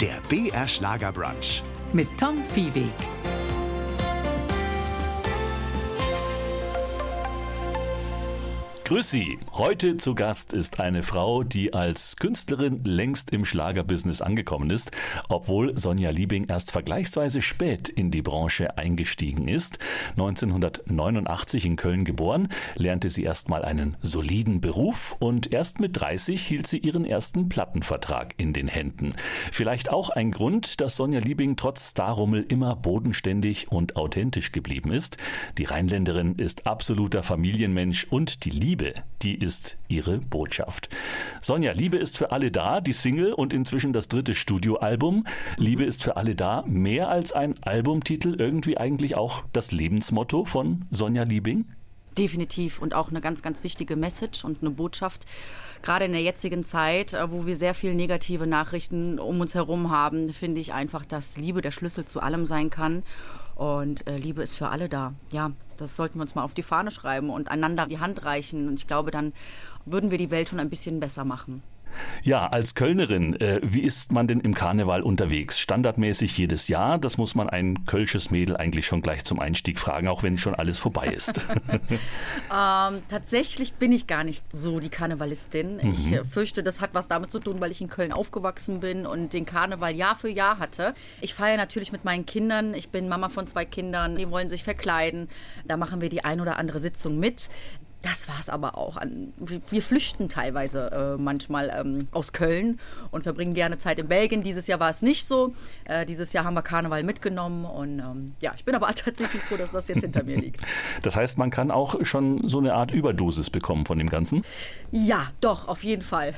Der BR Schlager Brunch mit Tom Viehweg. Grüß Sie. Heute zu Gast ist eine Frau, die als Künstlerin längst im Schlagerbusiness angekommen ist, obwohl Sonia Liebing erst vergleichsweise spät in die Branche eingestiegen ist. 1989 in Köln geboren, lernte sie erstmal einen soliden Beruf und erst mit 30 hielt sie ihren ersten Plattenvertrag in den Händen. Vielleicht auch ein Grund, dass Sonia Liebing trotz Starrummel immer bodenständig und authentisch geblieben ist. Die Rheinländerin ist absoluter Familienmensch und die Liebe, die ist ihre Botschaft. Sonja, Liebe ist für alle da, die Single und inzwischen das 3. Studioalbum. Liebe ist für alle da, mehr als ein Albumtitel, irgendwie eigentlich auch das Lebensmotto von Sonja Liebing? Definitiv und auch eine ganz, ganz wichtige Message und eine Botschaft, gerade in der jetzigen Zeit, wo wir sehr viele negative Nachrichten um uns herum haben, finde ich einfach, dass Liebe der Schlüssel zu allem sein kann. Und Liebe ist für alle da. Ja, das sollten wir uns mal auf die Fahne schreiben und einander die Hand reichen. Und ich glaube, dann würden wir die Welt schon ein bisschen besser machen. Ja, als Kölnerin, wie ist man denn im Karneval unterwegs? Standardmäßig jedes Jahr, das muss man ein kölsches Mädel eigentlich schon gleich zum Einstieg fragen, auch wenn schon alles vorbei ist. Tatsächlich bin ich gar nicht so die Karnevalistin. Mhm. Ich fürchte, das hat was damit zu tun, weil ich in Köln aufgewachsen bin und den Karneval Jahr für Jahr hatte. Ich feiere natürlich mit meinen Kindern, ich bin Mama von 2 Kindern, die wollen sich verkleiden. Da machen wir die ein oder andere Sitzung mit. Das war es aber auch. Wir flüchten teilweise manchmal aus Köln und verbringen gerne Zeit in Belgien. Dieses Jahr war es nicht so. Dieses Jahr haben wir Karneval mitgenommen. Und ja, ich bin aber tatsächlich froh, dass das jetzt hinter mir liegt. Das heißt, man kann auch schon so eine Art Überdosis bekommen von dem Ganzen? Ja, doch, auf jeden Fall.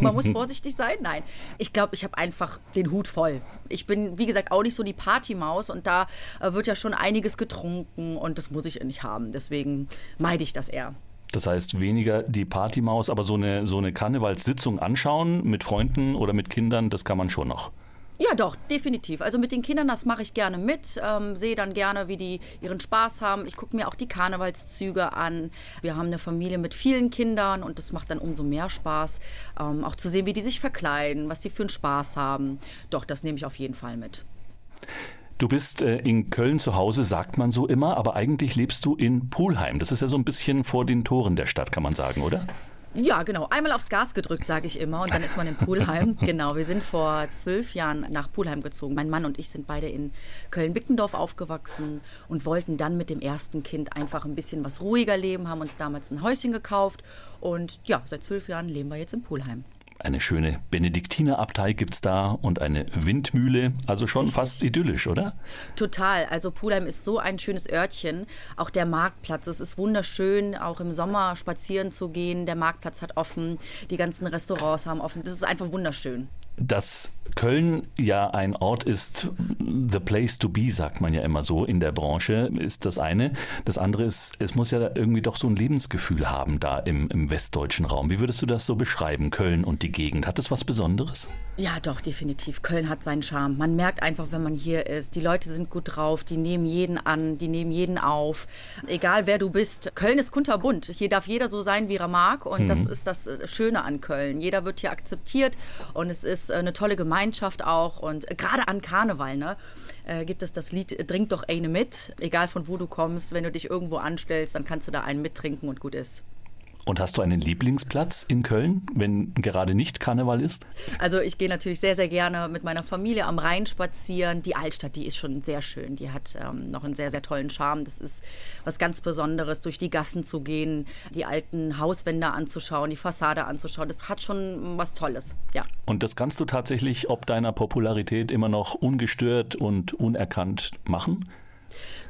Man muss vorsichtig sein. Nein, ich glaube, ich habe einfach den Hut voll. Ich bin, wie gesagt, auch nicht so die Partymaus. Und da wird ja schon einiges getrunken. Und das muss ich nicht haben. Deswegen meide ich das eher. Das heißt, weniger die Partymaus, aber so eine Karnevalssitzung anschauen mit Freunden oder mit Kindern, das kann man schon noch. Ja doch, definitiv. Also mit den Kindern, das mache ich gerne mit, sehe dann gerne, wie die ihren Spaß haben. Ich gucke mir auch die Karnevalszüge an. Wir haben eine Familie mit vielen Kindern und das macht dann umso mehr Spaß, auch zu sehen, wie die sich verkleiden, was die für einen Spaß haben. Doch, das nehme ich auf jeden Fall mit. Du bist in Köln zu Hause, sagt man so immer, aber eigentlich lebst du in Pulheim. Das ist ja so ein bisschen vor den Toren der Stadt, kann man sagen, oder? Ja, genau. Einmal aufs Gas gedrückt, sage ich immer, und dann ist man in Pulheim. Genau, wir sind vor 12 Jahren nach Pulheim gezogen. Mein Mann und ich sind beide in Köln-Bickendorf aufgewachsen und wollten dann mit dem ersten Kind einfach ein bisschen was ruhiger leben, haben uns damals ein Häuschen gekauft und ja, seit 12 Jahren leben wir jetzt in Pulheim. Eine schöne Benediktinerabtei gibt es da und eine Windmühle, also schon richtig. Fast idyllisch, oder? Total, also Pulheim ist so ein schönes Örtchen, auch der Marktplatz, es ist wunderschön, auch im Sommer spazieren zu gehen, der Marktplatz hat offen, die ganzen Restaurants haben offen, das ist einfach wunderschön. Dass Köln ja ein Ort ist, the place to be, sagt man ja immer so in der Branche, ist das eine. Das andere ist, es muss ja irgendwie doch so ein Lebensgefühl haben da im westdeutschen Raum. Wie würdest du das so beschreiben, Köln und die Gegend? Hat das was Besonderes? Ja, doch, definitiv. Köln hat seinen Charme. Man merkt einfach, wenn man hier ist, die Leute sind gut drauf, die nehmen jeden an, die nehmen jeden auf. Egal, wer du bist. Köln ist kunterbunt. Hier darf jeder so sein, wie er mag und das ist das Schöne an Köln. Jeder wird hier akzeptiert und es ist eine tolle Gemeinschaft auch und gerade an Karneval, ne, gibt es das Lied Trink doch eine mit, egal von wo du kommst, wenn du dich irgendwo anstellst, dann kannst du da einen mittrinken und gut ist. Und hast du einen Lieblingsplatz in Köln, wenn gerade nicht Karneval ist? Also ich gehe natürlich sehr, sehr gerne mit meiner Familie am Rhein spazieren. Die Altstadt, die ist schon sehr schön. Die hat noch einen sehr, sehr tollen Charme. Das ist was ganz Besonderes, durch die Gassen zu gehen, die alten Hauswände anzuschauen, die Fassade anzuschauen. Das hat schon was Tolles, ja. Und das kannst du tatsächlich, ob deiner Popularität, immer noch ungestört und unerkannt machen?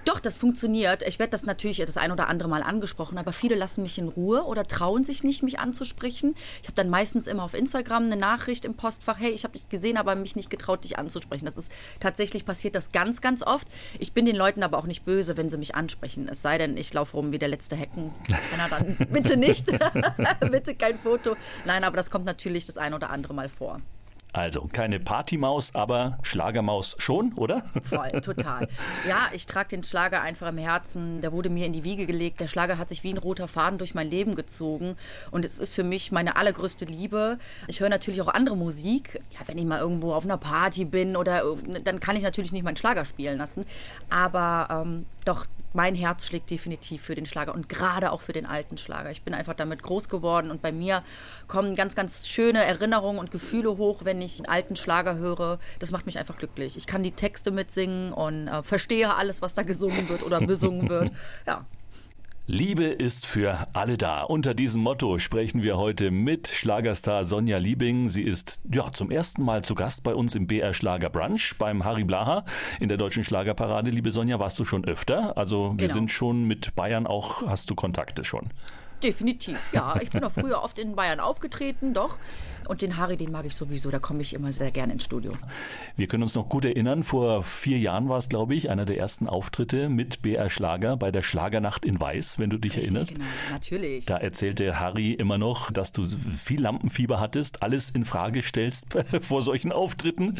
Doch, das funktioniert. Ich werde das natürlich das ein oder andere Mal angesprochen, aber viele lassen mich in Ruhe oder trauen sich nicht, mich anzusprechen. Ich habe dann meistens immer auf Instagram eine Nachricht im Postfach, hey, ich habe dich gesehen, aber mich nicht getraut, dich anzusprechen. Das ist tatsächlich passiert das ganz, ganz oft. Ich bin den Leuten aber auch nicht böse, wenn sie mich ansprechen. Es sei denn, ich laufe rum wie der letzte Hecken. Dann bitte nicht, bitte kein Foto. Nein, aber das kommt natürlich das ein oder andere Mal vor. Also, keine Partymaus, aber Schlagermaus schon, oder? Voll, total. Ja, ich trage den Schlager einfach im Herzen. Der wurde mir in die Wiege gelegt. Der Schlager hat sich wie ein roter Faden durch mein Leben gezogen. Und es ist für mich meine allergrößte Liebe. Ich höre natürlich auch andere Musik. Ja, wenn ich mal irgendwo auf einer Party bin, oder dann kann ich natürlich nicht meinen Schlager spielen lassen. Aber doch, mein Herz schlägt definitiv für den Schlager und gerade auch für den alten Schlager. Ich bin einfach damit groß geworden und bei mir kommen ganz, ganz schöne Erinnerungen und Gefühle hoch, wenn ich einen alten Schlager höre. Das macht mich einfach glücklich. Ich kann die Texte mitsingen und verstehe alles, was da gesungen wird oder besungen wird. Ja. Liebe ist für alle da. Unter diesem Motto sprechen wir heute mit Schlagerstar Sonia Liebing. Sie ist ja zum ersten Mal zu Gast bei uns im BR Schlager Brunch beim Harry Blaha in der Deutschen Schlagerparade. Liebe Sonja, warst du schon öfter? Also wir sind schon mit Bayern auch, hast du Kontakte schon? Definitiv, ja. Ich bin auch früher oft in Bayern aufgetreten, doch. Und den Harry, den mag ich sowieso, da komme ich immer sehr gerne ins Studio. Wir können uns noch gut erinnern, vor 4 Jahren war es, glaube ich, einer der ersten Auftritte mit BR Schlager bei der Schlagernacht in Weiß, wenn du dich erinnerst. Genau, natürlich. Da erzählte Harry immer noch, dass du viel Lampenfieber hattest, alles in Frage stellst vor solchen Auftritten.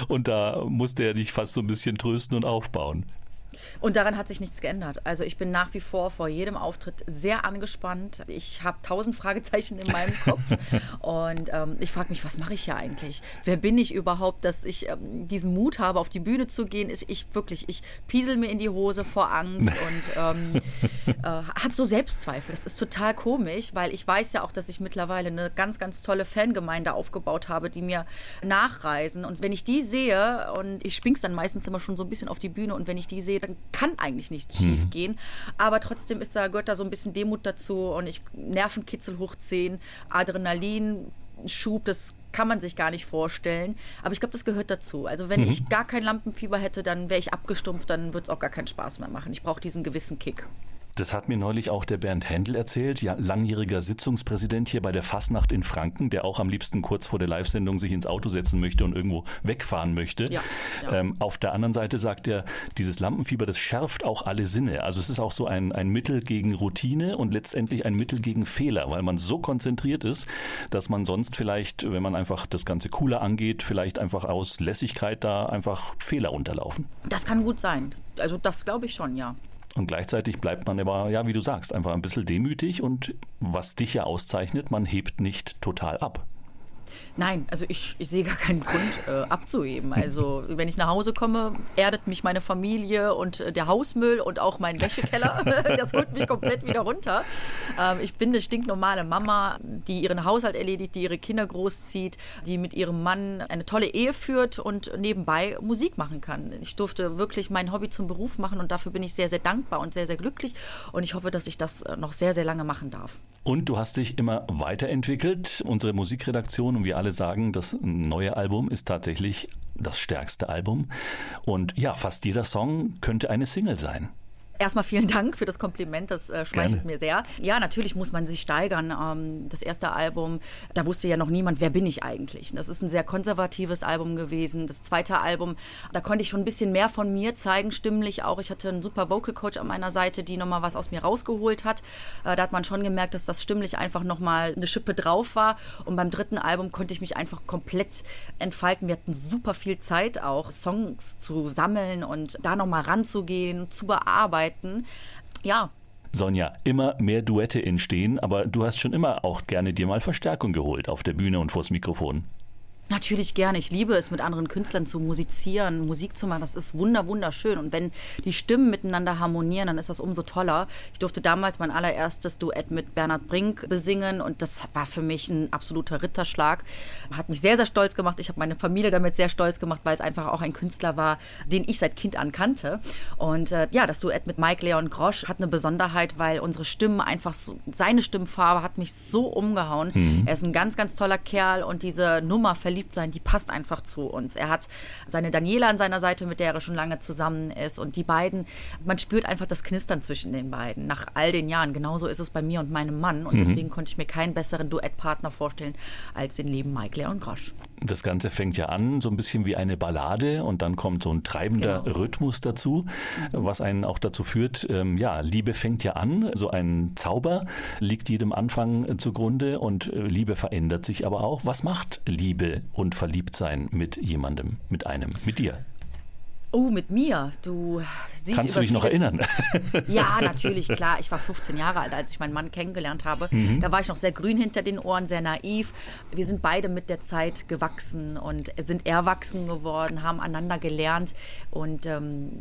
Ja. Und da musste er dich fast so ein bisschen trösten und aufbauen. Und daran hat sich nichts geändert. Also ich bin nach wie vor jedem Auftritt sehr angespannt. Ich habe 1000 Fragezeichen in meinem Kopf und ich frage mich, was mache ich hier eigentlich? Wer bin ich überhaupt, dass ich diesen Mut habe, auf die Bühne zu gehen? Ich piesel mir in die Hose vor Angst und habe so Selbstzweifel. Das ist total komisch, weil ich weiß ja auch, dass ich mittlerweile eine ganz, ganz tolle Fangemeinde aufgebaut habe, die mir nachreisen. Und wenn ich die sehe, und ich schwing's dann meistens immer schon so ein bisschen auf die Bühne, und wenn ich die sehe, dann kann eigentlich nichts schief gehen. Aber trotzdem gehört da so ein bisschen Demut dazu und Nervenkitzel hoch 10, Adrenalinschub, das kann man sich gar nicht vorstellen. Aber ich glaube, das gehört dazu. Also wenn ich gar kein Lampenfieber hätte, dann wäre ich abgestumpft, dann würde es auch gar keinen Spaß mehr machen. Ich brauche diesen gewissen Kick. Das hat mir neulich auch der Bernd Händel erzählt, langjähriger Sitzungspräsident hier bei der Fasnacht in Franken, der auch am liebsten kurz vor der Live-Sendung sich ins Auto setzen möchte und irgendwo wegfahren möchte. Ja. Auf der anderen Seite sagt er, dieses Lampenfieber, das schärft auch alle Sinne. Also es ist auch so ein Mittel gegen Routine und letztendlich ein Mittel gegen Fehler, weil man so konzentriert ist, dass man sonst vielleicht, wenn man einfach das Ganze cooler angeht, vielleicht einfach aus Lässigkeit da einfach Fehler unterlaufen. Das kann gut sein. Also das glaube ich schon, ja. Und gleichzeitig bleibt man aber, ja, wie du sagst, einfach ein bisschen demütig und was dich ja auszeichnet, man hebt nicht total ab. Nein, also ich sehe gar keinen Grund abzuheben. Also wenn ich nach Hause komme, erdet mich meine Familie und der Hausmüll und auch mein Wäschekeller. Das holt mich komplett wieder runter. Ich bin eine stinknormale Mama, die ihren Haushalt erledigt, die ihre Kinder großzieht, die mit ihrem Mann eine tolle Ehe führt und nebenbei Musik machen kann. Ich durfte wirklich mein Hobby zum Beruf machen und dafür bin ich sehr, sehr dankbar und sehr, sehr glücklich. Und ich hoffe, dass ich das noch sehr, sehr lange machen darf. Und du hast dich immer weiterentwickelt. Unsere Musikredaktion und wir alle sagen, das neue Album ist tatsächlich das stärkste Album. Und ja, fast jeder Song könnte eine Single sein. Erstmal vielen Dank für das Kompliment, das schmeichelt mir sehr. Ja, natürlich muss man sich steigern. Das erste Album, da wusste ja noch niemand, wer bin ich eigentlich. Das ist ein sehr konservatives Album gewesen. Das zweite Album, da konnte ich schon ein bisschen mehr von mir zeigen, stimmlich auch. Ich hatte einen super Vocal Coach an meiner Seite, die nochmal was aus mir rausgeholt hat. Da hat man schon gemerkt, dass das stimmlich einfach nochmal eine Schippe drauf war. Und beim dritten Album konnte ich mich einfach komplett entfalten. Wir hatten super viel Zeit auch, Songs zu sammeln und da nochmal ranzugehen, zu bearbeiten. Ja. Sonja, immer mehr Duette entstehen, aber du hast schon immer auch gerne dir mal Verstärkung geholt auf der Bühne und vors Mikrofon. Natürlich gerne. Ich liebe es, mit anderen Künstlern zu musizieren, Musik zu machen. Das ist wunderschön. Und wenn die Stimmen miteinander harmonieren, dann ist das umso toller. Ich durfte damals mein allererstes Duett mit Bernhard Brink besingen und das war für mich ein absoluter Ritterschlag. Hat mich sehr, sehr stolz gemacht. Ich habe meine Familie damit sehr stolz gemacht, weil es einfach auch ein Künstler war, den ich seit Kind an kannte. Und das Duett mit Mike Leon Grosch hat eine Besonderheit, weil unsere Stimmen einfach so, seine Stimmfarbe hat mich so umgehauen. Er ist ein ganz, ganz toller Kerl und diese Nummer verliebt sein, die passt einfach zu uns. Er hat seine Daniela an seiner Seite, mit der er schon lange zusammen ist und die beiden, man spürt einfach das Knistern zwischen den beiden nach all den Jahren. Genauso ist es bei mir und meinem Mann und deswegen konnte ich mir keinen besseren Duettpartner vorstellen als den lieben Mike Leon Grosch. das Ganze fängt ja an, so ein bisschen wie eine Ballade und dann kommt so ein treibender Rhythmus dazu, was einen auch dazu führt, ja, Liebe fängt ja an, so ein Zauber liegt jedem Anfang zugrunde und Liebe verändert sich aber auch. Was macht Liebe und Verliebtsein mit jemandem, mit einem, mit dir? Oh, mit mir. Du siehst. Kannst du dich noch erinnern? Ja, natürlich, klar. Ich war 15 Jahre alt, als ich meinen Mann kennengelernt habe. Mhm. Da war ich noch sehr grün hinter den Ohren, sehr naiv. Wir sind beide mit der Zeit gewachsen und sind erwachsen geworden, haben aneinander gelernt und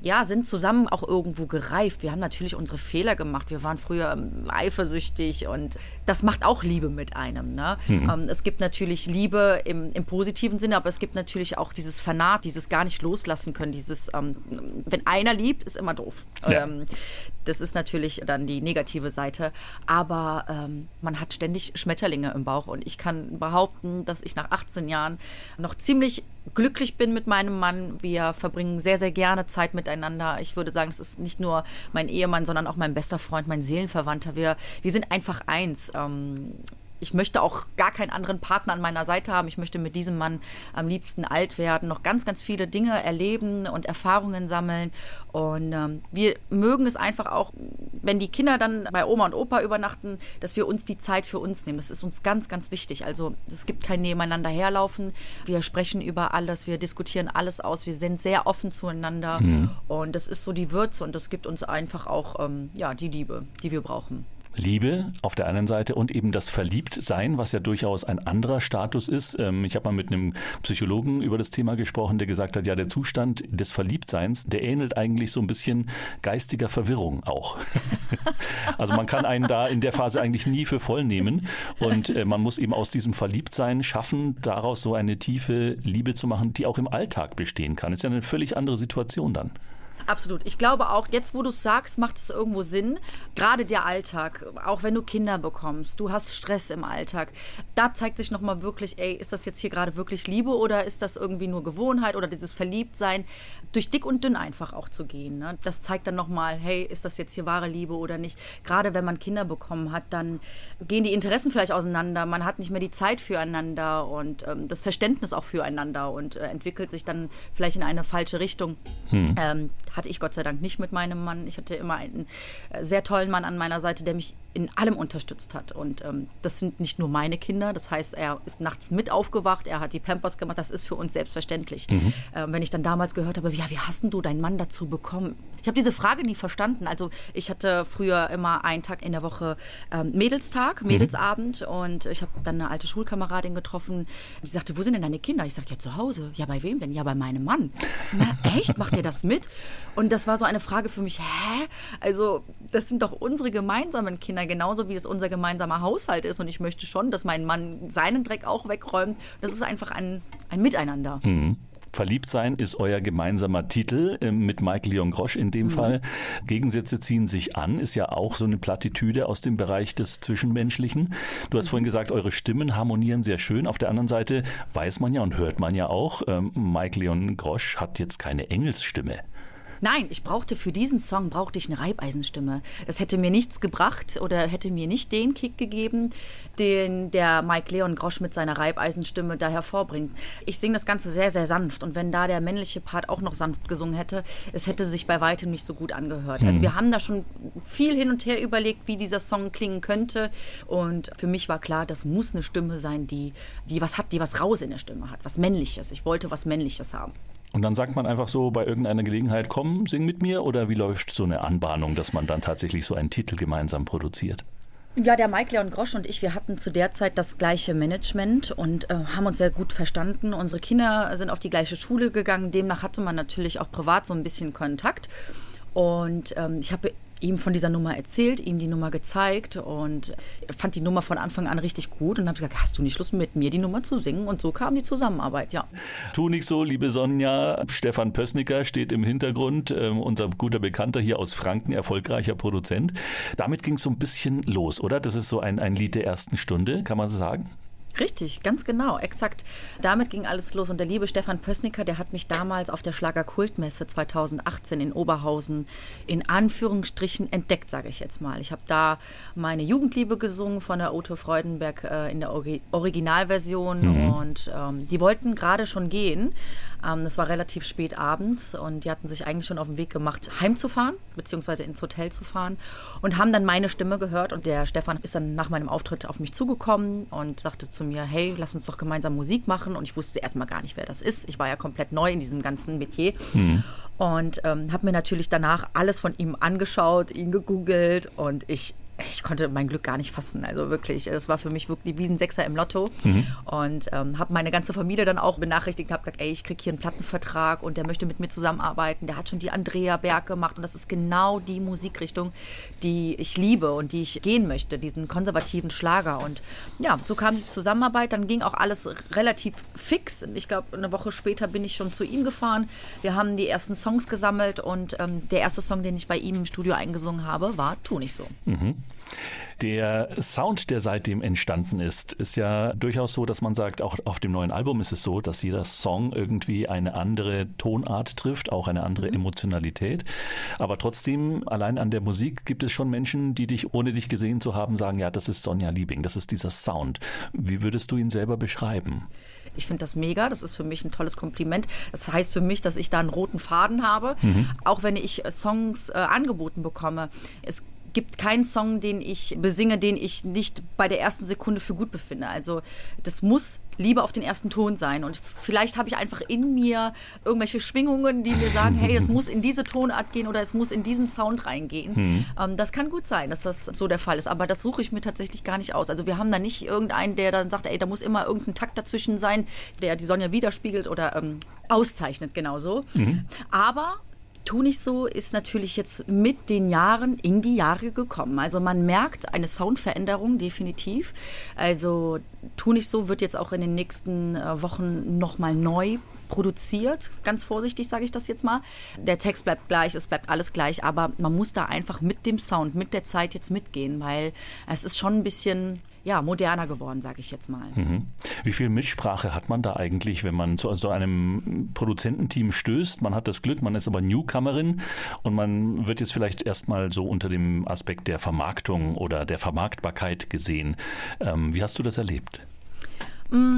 ja, sind zusammen auch irgendwo gereift. Wir haben natürlich unsere Fehler gemacht. Wir waren früher eifersüchtig und das macht auch Liebe mit einem. Ne? Mhm. Es gibt natürlich Liebe im positiven Sinne, aber es gibt natürlich auch dieses Fanat, dieses gar nicht loslassen können, dieses wenn einer liebt, ist immer doof. Ja. Das ist natürlich dann die negative Seite. Aber man hat ständig Schmetterlinge im Bauch. Und ich kann behaupten, dass ich nach 18 Jahren noch ziemlich glücklich bin mit meinem Mann. Wir verbringen sehr, sehr gerne Zeit miteinander. Ich würde sagen, es ist nicht nur mein Ehemann, sondern auch mein bester Freund, mein Seelenverwandter. Wir sind einfach eins. Ich möchte auch gar keinen anderen Partner an meiner Seite haben. Ich möchte mit diesem Mann am liebsten alt werden, noch ganz, ganz viele Dinge erleben und Erfahrungen sammeln. Und wir mögen es einfach auch, wenn die Kinder dann bei Oma und Opa übernachten, dass wir uns die Zeit für uns nehmen. Das ist uns ganz, ganz wichtig. Also es gibt kein Nebeneinander herlaufen. Wir sprechen über alles, wir diskutieren alles aus. Wir sind sehr offen zueinander. Mhm. Und das ist so die Würze und das gibt uns einfach auch ja, die Liebe, die wir brauchen. Liebe auf der einen Seite und eben das Verliebtsein, was ja durchaus ein anderer Status ist. Ich habe mal mit einem Psychologen über das Thema gesprochen, der gesagt hat, ja, der Zustand des Verliebtseins, der ähnelt eigentlich so ein bisschen geistiger Verwirrung auch. Also man kann einen da in der Phase eigentlich nie für voll nehmen und man muss eben aus diesem Verliebtsein schaffen, daraus so eine tiefe Liebe zu machen, die auch im Alltag bestehen kann. Das ist ja eine völlig andere Situation dann. Absolut. Ich glaube auch, jetzt wo du es sagst, macht es irgendwo Sinn. Gerade der Alltag, auch wenn du Kinder bekommst, du hast Stress im Alltag. Da zeigt sich nochmal wirklich, ey, ist das jetzt hier gerade wirklich Liebe oder ist das irgendwie nur Gewohnheit oder dieses Verliebtsein? Durch dick und dünn einfach auch zu gehen. Ne? Das zeigt dann nochmal, hey, ist das jetzt hier wahre Liebe oder nicht? Gerade wenn man Kinder bekommen hat, dann gehen die Interessen vielleicht auseinander. Man hat nicht mehr die Zeit füreinander und das Verständnis auch füreinander und entwickelt sich dann vielleicht in eine falsche Richtung. Hm. Hatte ich Gott sei Dank nicht mit meinem Mann. Ich hatte immer einen sehr tollen Mann an meiner Seite, der mich in allem unterstützt hat. Und das sind nicht nur meine Kinder. Das heißt, er ist nachts mit aufgewacht, er hat die Pampers gemacht. Das ist für uns selbstverständlich. Mhm. Wenn ich dann damals gehört habe, ja, wie hast denn du deinen Mann dazu bekommen? Ich habe diese Frage nie verstanden. Also ich hatte früher immer einen Tag in der Woche Mädelstag, Mädelsabend. Mhm. Und ich habe dann eine alte Schulkameradin getroffen. Die sagte, wo sind denn deine Kinder? Ich sage, ja, zu Hause. Ja, bei wem denn? Ja, bei meinem Mann. Na, echt? Macht ihr das mit? Und das war so eine Frage für mich, hä? Also das sind doch unsere gemeinsamen Kinder, genauso wie es unser gemeinsamer Haushalt ist. Und ich möchte schon, dass mein Mann seinen Dreck auch wegräumt. Das ist einfach ein Miteinander. Mhm. Verliebtsein ist euer gemeinsamer Titel mit Mike Leon Grosch in dem Fall. Gegensätze ziehen sich an, ist ja auch so eine Plattitüde aus dem Bereich des Zwischenmenschlichen. Du hast vorhin gesagt, eure Stimmen harmonieren sehr schön. Auf der anderen Seite weiß man ja und hört man ja auch, Mike Leon Grosch hat jetzt keine Engelsstimme. Nein, ich brauchte für diesen Song eine Reibeisenstimme. Das hätte mir nichts gebracht oder hätte mir nicht den Kick gegeben, den der Mike Leon Grosch mit seiner Reibeisenstimme da hervorbringt. Ich singe das Ganze sehr, sehr sanft. Und wenn da der männliche Part auch noch sanft gesungen hätte, es hätte sich bei weitem nicht so gut angehört. Also wir haben da schon viel hin und her überlegt, wie dieser Song klingen könnte. Und für mich war klar, das muss eine Stimme sein, die was hat, die was raus in der Stimme hat, was Männliches. Ich wollte was Männliches haben. Und dann sagt man einfach so bei irgendeiner Gelegenheit, komm, sing mit mir? Oder wie läuft so eine Anbahnung, dass man dann tatsächlich so einen Titel gemeinsam produziert? Ja, der Mike Leon Grosch und ich, wir hatten zu der Zeit das gleiche Management und haben uns sehr gut verstanden. Unsere Kinder sind auf die gleiche Schule gegangen. Demnach hatte man natürlich auch privat so ein bisschen Kontakt. Und ich habe ihm von dieser Nummer erzählt, ihm die Nummer gezeigt und fand die Nummer von Anfang an richtig gut und habe gesagt, hast du nicht Lust mit mir die Nummer zu singen? Und so kam die Zusammenarbeit, ja. Tu nicht so, liebe Sonja. Stefan Pössnicker steht im Hintergrund, unser guter Bekannter hier aus Franken, erfolgreicher Produzent. Damit ging es so ein bisschen los, oder? Das ist so ein Lied der ersten Stunde, kann man so sagen? Richtig, ganz genau, exakt. Damit ging alles los. Und der liebe Stefan Pössnicker, der hat mich damals auf der Schlagerkultmesse 2018 in Oberhausen in Anführungsstrichen entdeckt, sage ich jetzt mal. Ich habe da meine Jugendliebe gesungen von der Ute Freudenberg in der Originalversion. Und die wollten gerade schon gehen. Das war relativ spät abends und die hatten sich eigentlich schon auf den Weg gemacht, heimzufahren, beziehungsweise ins Hotel zu fahren und haben dann meine Stimme gehört. Und der Stefan ist dann nach meinem Auftritt auf mich zugekommen und sagte zu mir, hey, lass uns doch gemeinsam Musik machen. Und ich wusste erstmal gar nicht, wer das ist. Ich war ja komplett neu in diesem ganzen Metier. Und habe mir natürlich danach alles von ihm angeschaut, ihn gegoogelt und ich konnte mein Glück gar nicht fassen, also wirklich, es war für mich wirklich wie ein Sechser im Lotto. Und habe meine ganze Familie dann auch benachrichtigt, habe gesagt, ey, ich kriege hier einen Plattenvertrag und der möchte mit mir zusammenarbeiten, der hat schon die Andrea Berg gemacht und das ist genau die Musikrichtung, die ich liebe und die ich gehen möchte, diesen konservativen Schlager. Und ja, so kam die Zusammenarbeit, dann ging auch alles relativ fix. Ich glaube, eine Woche später bin ich schon zu ihm gefahren, wir haben die ersten Songs gesammelt und der erste Song, den ich bei ihm im Studio eingesungen habe, war Tu nicht so. Der Sound, der seitdem entstanden ist, ist ja durchaus so, dass man sagt, auch auf dem neuen Album ist es so, dass jeder Song irgendwie eine andere Tonart trifft, auch eine andere Emotionalität. Aber trotzdem, allein an der Musik gibt es schon Menschen, die dich, ohne dich gesehen zu haben, sagen, ja, das ist Sonia Liebing, das ist dieser Sound. Wie würdest du ihn selber beschreiben? Ich finde das mega, das ist für mich ein tolles Kompliment. Das heißt für mich, dass ich da einen roten Faden habe, auch wenn ich Songs angeboten bekomme. Es gibt keinen Song, den ich besinge, den ich nicht bei der ersten Sekunde für gut befinde. Also das muss Liebe auf den ersten Ton sein. Und vielleicht habe ich einfach in mir irgendwelche Schwingungen, die mir sagen, hey, es muss in diese Tonart gehen oder es muss in diesen Sound reingehen. Das kann gut sein, dass das so der Fall ist. Aber das suche ich mir tatsächlich gar nicht aus. Also wir haben da nicht irgendeinen, der dann sagt, ey, da muss immer irgendein Takt dazwischen sein, der die Sonja widerspiegelt oder auszeichnet, genauso. Aber Tu nicht so ist natürlich jetzt mit den Jahren in die Jahre gekommen. Also man merkt eine Soundveränderung definitiv. Also Tu nicht so wird jetzt auch in den nächsten Wochen nochmal neu produziert. Ganz vorsichtig sage ich das jetzt mal. Der Text bleibt gleich, es bleibt alles gleich, aber man muss da einfach mit dem Sound, mit der Zeit jetzt mitgehen, weil es ist schon ein bisschen, ja, moderner geworden, sage ich jetzt mal. Wie viel Mitsprache hat man da eigentlich, wenn man zu so einem Produzententeam stößt? Man hat das Glück, man ist aber Newcomerin und man wird jetzt vielleicht erstmal so unter dem Aspekt der Vermarktung oder der Vermarktbarkeit gesehen. Wie hast du das erlebt?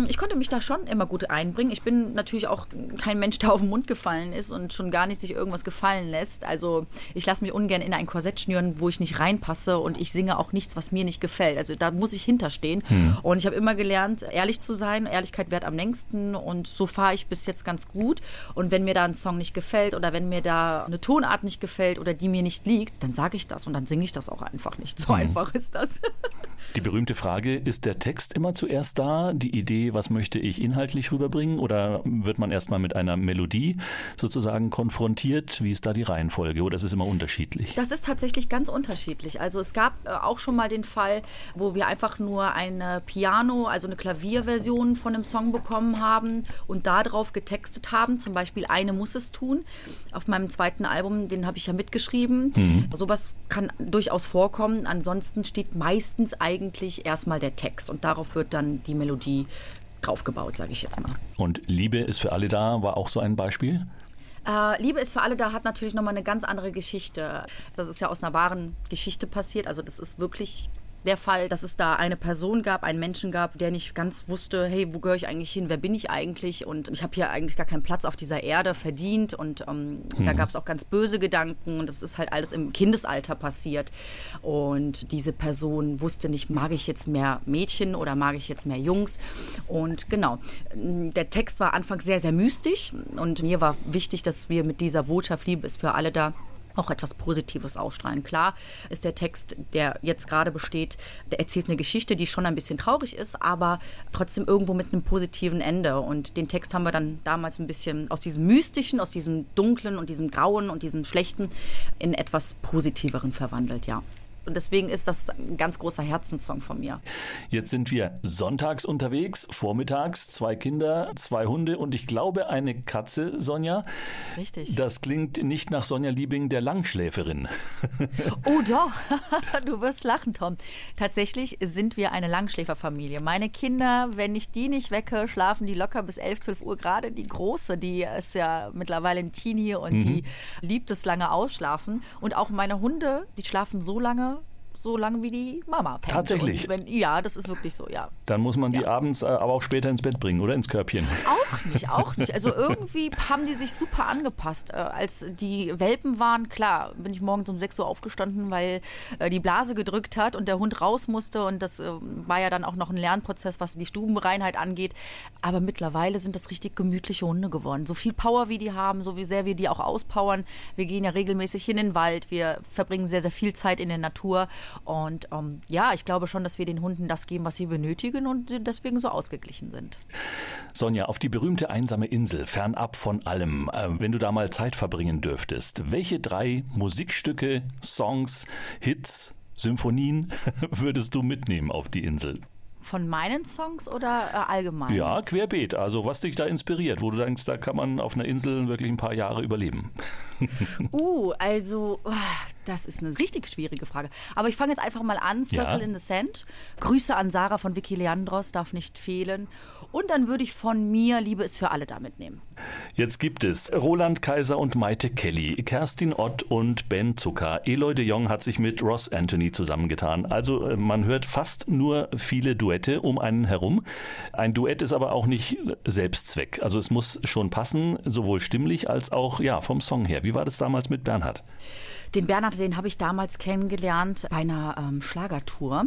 Ich konnte mich da schon immer gut einbringen. Ich bin natürlich auch kein Mensch, der auf den Mund gefallen ist und schon gar nicht sich irgendwas gefallen lässt. Also ich lasse mich ungern in ein Korsett schnüren, wo ich nicht reinpasse und ich singe auch nichts, was mir nicht gefällt. Also da muss ich hinterstehen. Und ich habe immer gelernt, ehrlich zu sein. Ehrlichkeit währt am längsten und so fahre ich bis jetzt ganz gut. Und wenn mir da ein Song nicht gefällt oder wenn mir da eine Tonart nicht gefällt oder die mir nicht liegt, dann sage ich das und dann singe ich das auch einfach nicht. So einfach ist das. Die berühmte Frage, ist der Text immer zuerst da, die Idee, was möchte ich inhaltlich rüberbringen, oder wird man erstmal mit einer Melodie sozusagen konfrontiert? Wie ist da die Reihenfolge oder ist es immer unterschiedlich? Das ist tatsächlich ganz unterschiedlich. Also es gab auch schon mal den Fall, wo wir einfach nur eine Piano, also eine Klavierversion von einem Song bekommen haben und darauf getextet haben, zum Beispiel Eine muss es tun. Auf meinem zweiten Album, den habe ich ja mitgeschrieben. Sowas kann durchaus vorkommen. Ansonsten steht meistens eigentlich erstmal der Text und darauf wird dann die Melodie draufgebaut, sage ich jetzt mal. Und Liebe ist für alle da, war auch so ein Beispiel? Liebe ist für alle da hat natürlich nochmal eine ganz andere Geschichte. Das ist ja aus einer wahren Geschichte passiert, also das ist wirklich der Fall, dass es da eine Person gab, einen Menschen gab, der nicht ganz wusste, hey, wo gehöre ich eigentlich hin, wer bin ich eigentlich und ich habe hier eigentlich gar keinen Platz auf dieser Erde verdient und da gab es auch ganz böse Gedanken und das ist halt alles im Kindesalter passiert und diese Person wusste nicht, mag ich jetzt mehr Mädchen oder mag ich jetzt mehr Jungs und genau, der Text war anfangs sehr, sehr mystisch und mir war wichtig, dass wir mit dieser Botschaft, Liebe ist für alle da, auch etwas Positives ausstrahlen. Klar ist der Text, der jetzt gerade besteht, der erzählt eine Geschichte, die schon ein bisschen traurig ist, aber trotzdem irgendwo mit einem positiven Ende. Und den Text haben wir dann damals ein bisschen aus diesem Mystischen, aus diesem Dunklen und diesem Grauen und diesem Schlechten in etwas Positiveren verwandelt, ja. Und deswegen ist das ein ganz großer Herzenssong von mir. Jetzt sind wir sonntags unterwegs, vormittags, 2 Kinder, 2 Hunde und ich glaube eine Katze, Sonja. Richtig. Das klingt nicht nach Sonja Liebing, der Langschläferin. Oh doch, du wirst lachen, Tom. Tatsächlich sind wir eine Langschläferfamilie. Meine Kinder, wenn ich die nicht wecke, schlafen die locker bis 11, 12 Uhr. Gerade die Große, die ist ja mittlerweile ein Teenie und die liebt es lange ausschlafen. Und auch meine Hunde, die schlafen so lange wie die Mama pennt. Tatsächlich? Ja, das ist wirklich so, ja. Dann muss man die abends aber auch später ins Bett bringen, oder? Ins Körbchen. Auch nicht. Also irgendwie haben die sich super angepasst. Als die Welpen waren, klar, bin ich morgens um 6 Uhr aufgestanden, weil die Blase gedrückt hat und der Hund raus musste. Und das war ja dann auch noch ein Lernprozess, was die Stubenreinheit angeht. Aber mittlerweile sind das richtig gemütliche Hunde geworden. So viel Power, wie die haben, so wie sehr wir die auch auspowern. Wir gehen ja regelmäßig in den Wald. Wir verbringen sehr, sehr viel Zeit in der Natur. Und ich glaube schon, dass wir den Hunden das geben, was sie benötigen und deswegen so ausgeglichen sind. Sonja, auf die berühmte einsame Insel, fernab von allem, wenn du da mal Zeit verbringen dürftest, welche 3 Musikstücke, Songs, Hits, Symphonien würdest du mitnehmen auf die Insel? Von meinen Songs oder allgemein? Ja, querbeet. Also was dich da inspiriert, wo du denkst, da kann man auf einer Insel wirklich ein paar Jahre überleben. Das ist eine richtig schwierige Frage. Aber ich fange jetzt einfach mal an. Circle in the Sand. Grüße an Sarah von Vicky Leandros, darf nicht fehlen. Und dann würde ich von mir Liebe ist für alle da mitnehmen. Jetzt gibt es Roland Kaiser und Maite Kelly, Kerstin Ott und Ben Zucker. Eloy de Jong hat sich mit Ross Anthony zusammengetan. Also man hört fast nur viele Duette um einen herum. Ein Duett ist aber auch nicht Selbstzweck. Also es muss schon passen, sowohl stimmlich als auch vom Song her. Wie war das damals mit Bernhard? Den Bernhard, den habe ich damals kennengelernt bei einer Schlagertour,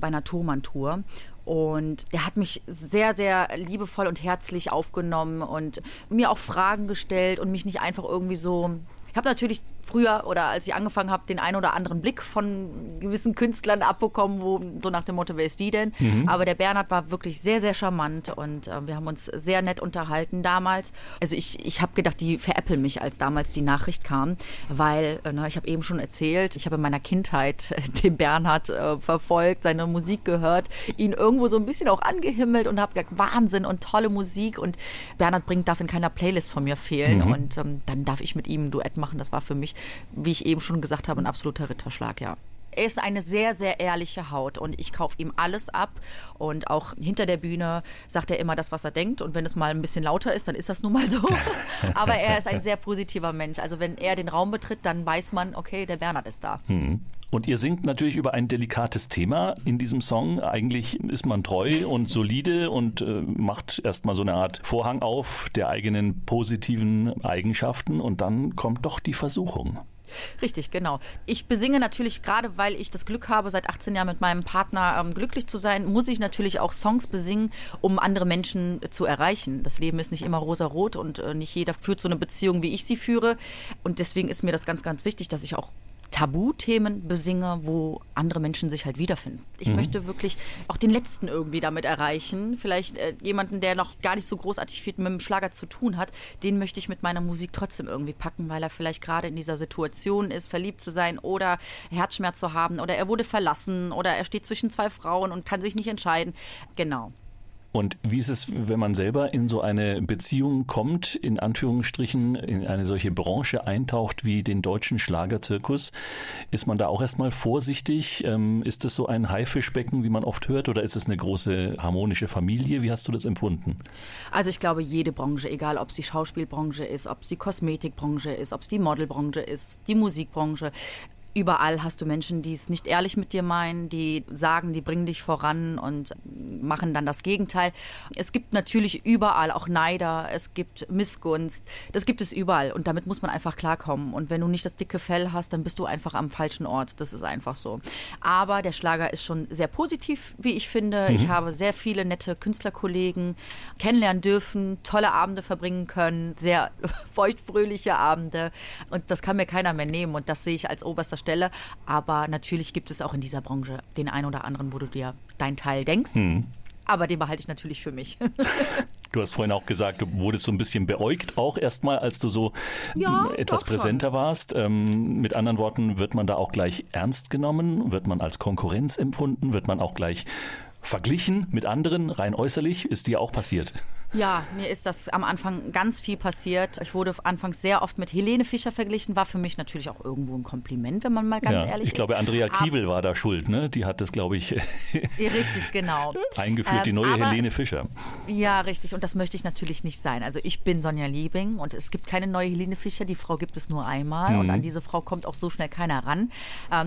bei einer Tourmann-Tour. Und der hat mich sehr, sehr liebevoll und herzlich aufgenommen und mir auch Fragen gestellt und mich nicht einfach irgendwie so... Ich habe natürlich früher oder als ich angefangen habe, den einen oder anderen Blick von gewissen Künstlern abbekommen, wo so nach dem Motto, wer ist die denn? Mhm. Aber der Bernhard war wirklich sehr, sehr charmant und wir haben uns sehr nett unterhalten damals. Also ich habe gedacht, die veräppeln mich, als damals die Nachricht kam, weil ich habe eben schon erzählt, ich habe in meiner Kindheit den Bernhard verfolgt, seine Musik gehört, ihn irgendwo so ein bisschen auch angehimmelt und habe gedacht, Wahnsinn und tolle Musik und Bernhard Brink darf in keiner Playlist von mir fehlen und dann darf ich mit ihm ein Duett machen. Das war für mich, wie ich eben schon gesagt habe, ein absoluter Ritterschlag, ja. Er ist eine sehr, sehr ehrliche Haut und ich kaufe ihm alles ab und auch hinter der Bühne sagt er immer das, was er denkt und wenn es mal ein bisschen lauter ist, dann ist das nun mal so. Aber er ist ein sehr positiver Mensch. Also wenn er den Raum betritt, dann weiß man, okay, der Bernhard ist da. Mhm. Und ihr singt natürlich über ein delikates Thema in diesem Song. Eigentlich ist man treu und solide und macht erstmal so eine Art Vorhang auf der eigenen positiven Eigenschaften und dann kommt doch die Versuchung. Richtig, genau. Ich besinge natürlich gerade, weil ich das Glück habe, seit 18 Jahren mit meinem Partner glücklich zu sein, muss ich natürlich auch Songs besingen, um andere Menschen zu erreichen. Das Leben ist nicht immer rosarot und nicht jeder führt so eine Beziehung, wie ich sie führe. Und deswegen ist mir das ganz, ganz wichtig, dass ich auch Tabuthemen besinge, wo andere Menschen sich halt wiederfinden. Ich möchte wirklich auch den Letzten irgendwie damit erreichen. Vielleicht jemanden, der noch gar nicht so großartig viel mit dem Schlager zu tun hat, den möchte ich mit meiner Musik trotzdem irgendwie packen, weil er vielleicht gerade in dieser Situation ist, verliebt zu sein oder Herzschmerz zu haben oder er wurde verlassen oder er steht zwischen 2 Frauen und kann sich nicht entscheiden. Genau. Und wie ist es, wenn man selber in so eine Beziehung kommt, in Anführungsstrichen, in eine solche Branche eintaucht wie den deutschen Schlagerzirkus? Ist man da auch erstmal vorsichtig? Ist das so ein Haifischbecken, wie man oft hört, oder ist es eine große harmonische Familie? Wie hast du das empfunden? Also ich glaube, jede Branche, egal ob es die Schauspielbranche ist, ob es die Kosmetikbranche ist, ob es die Modelbranche ist, die Musikbranche... Überall hast du Menschen, die es nicht ehrlich mit dir meinen, die sagen, die bringen dich voran und machen dann das Gegenteil. Es gibt natürlich überall auch Neider, es gibt Missgunst, das gibt es überall und damit muss man einfach klarkommen. Und wenn du nicht das dicke Fell hast, dann bist du einfach am falschen Ort, das ist einfach so. Aber der Schlager ist schon sehr positiv, wie ich finde. Ich habe sehr viele nette Künstlerkollegen kennenlernen dürfen, tolle Abende verbringen können, sehr feuchtfröhliche Abende und das kann mir keiner mehr nehmen und das sehe ich als oberster Stelle, aber natürlich gibt es auch in dieser Branche den einen oder anderen, wo du dir deinen Teil denkst, aber den behalte ich natürlich für mich. Du hast vorhin auch gesagt, du wurdest so ein bisschen beäugt, auch erstmal, als du so etwas präsenter warst. Mit anderen Worten, wird man da auch gleich ernst genommen? Wird man als Konkurrenz empfunden? Wird man auch gleich verglichen mit anderen, rein äußerlich? Ist dir auch passiert? Ja, mir ist das am Anfang ganz viel passiert. Ich wurde anfangs sehr oft mit Helene Fischer verglichen. War für mich natürlich auch irgendwo ein Kompliment, wenn man mal ganz ehrlich ist. Ich glaube, Andrea Kiewel war da schuld, ne? Die hat das, glaube ich, richtig, genau, eingeführt, die neue Helene Fischer. Ja, richtig. Und das möchte ich natürlich nicht sein. Also ich bin Sonia Liebing und es gibt keine neue Helene Fischer. Die Frau gibt es nur einmal. Und an diese Frau kommt auch so schnell keiner ran.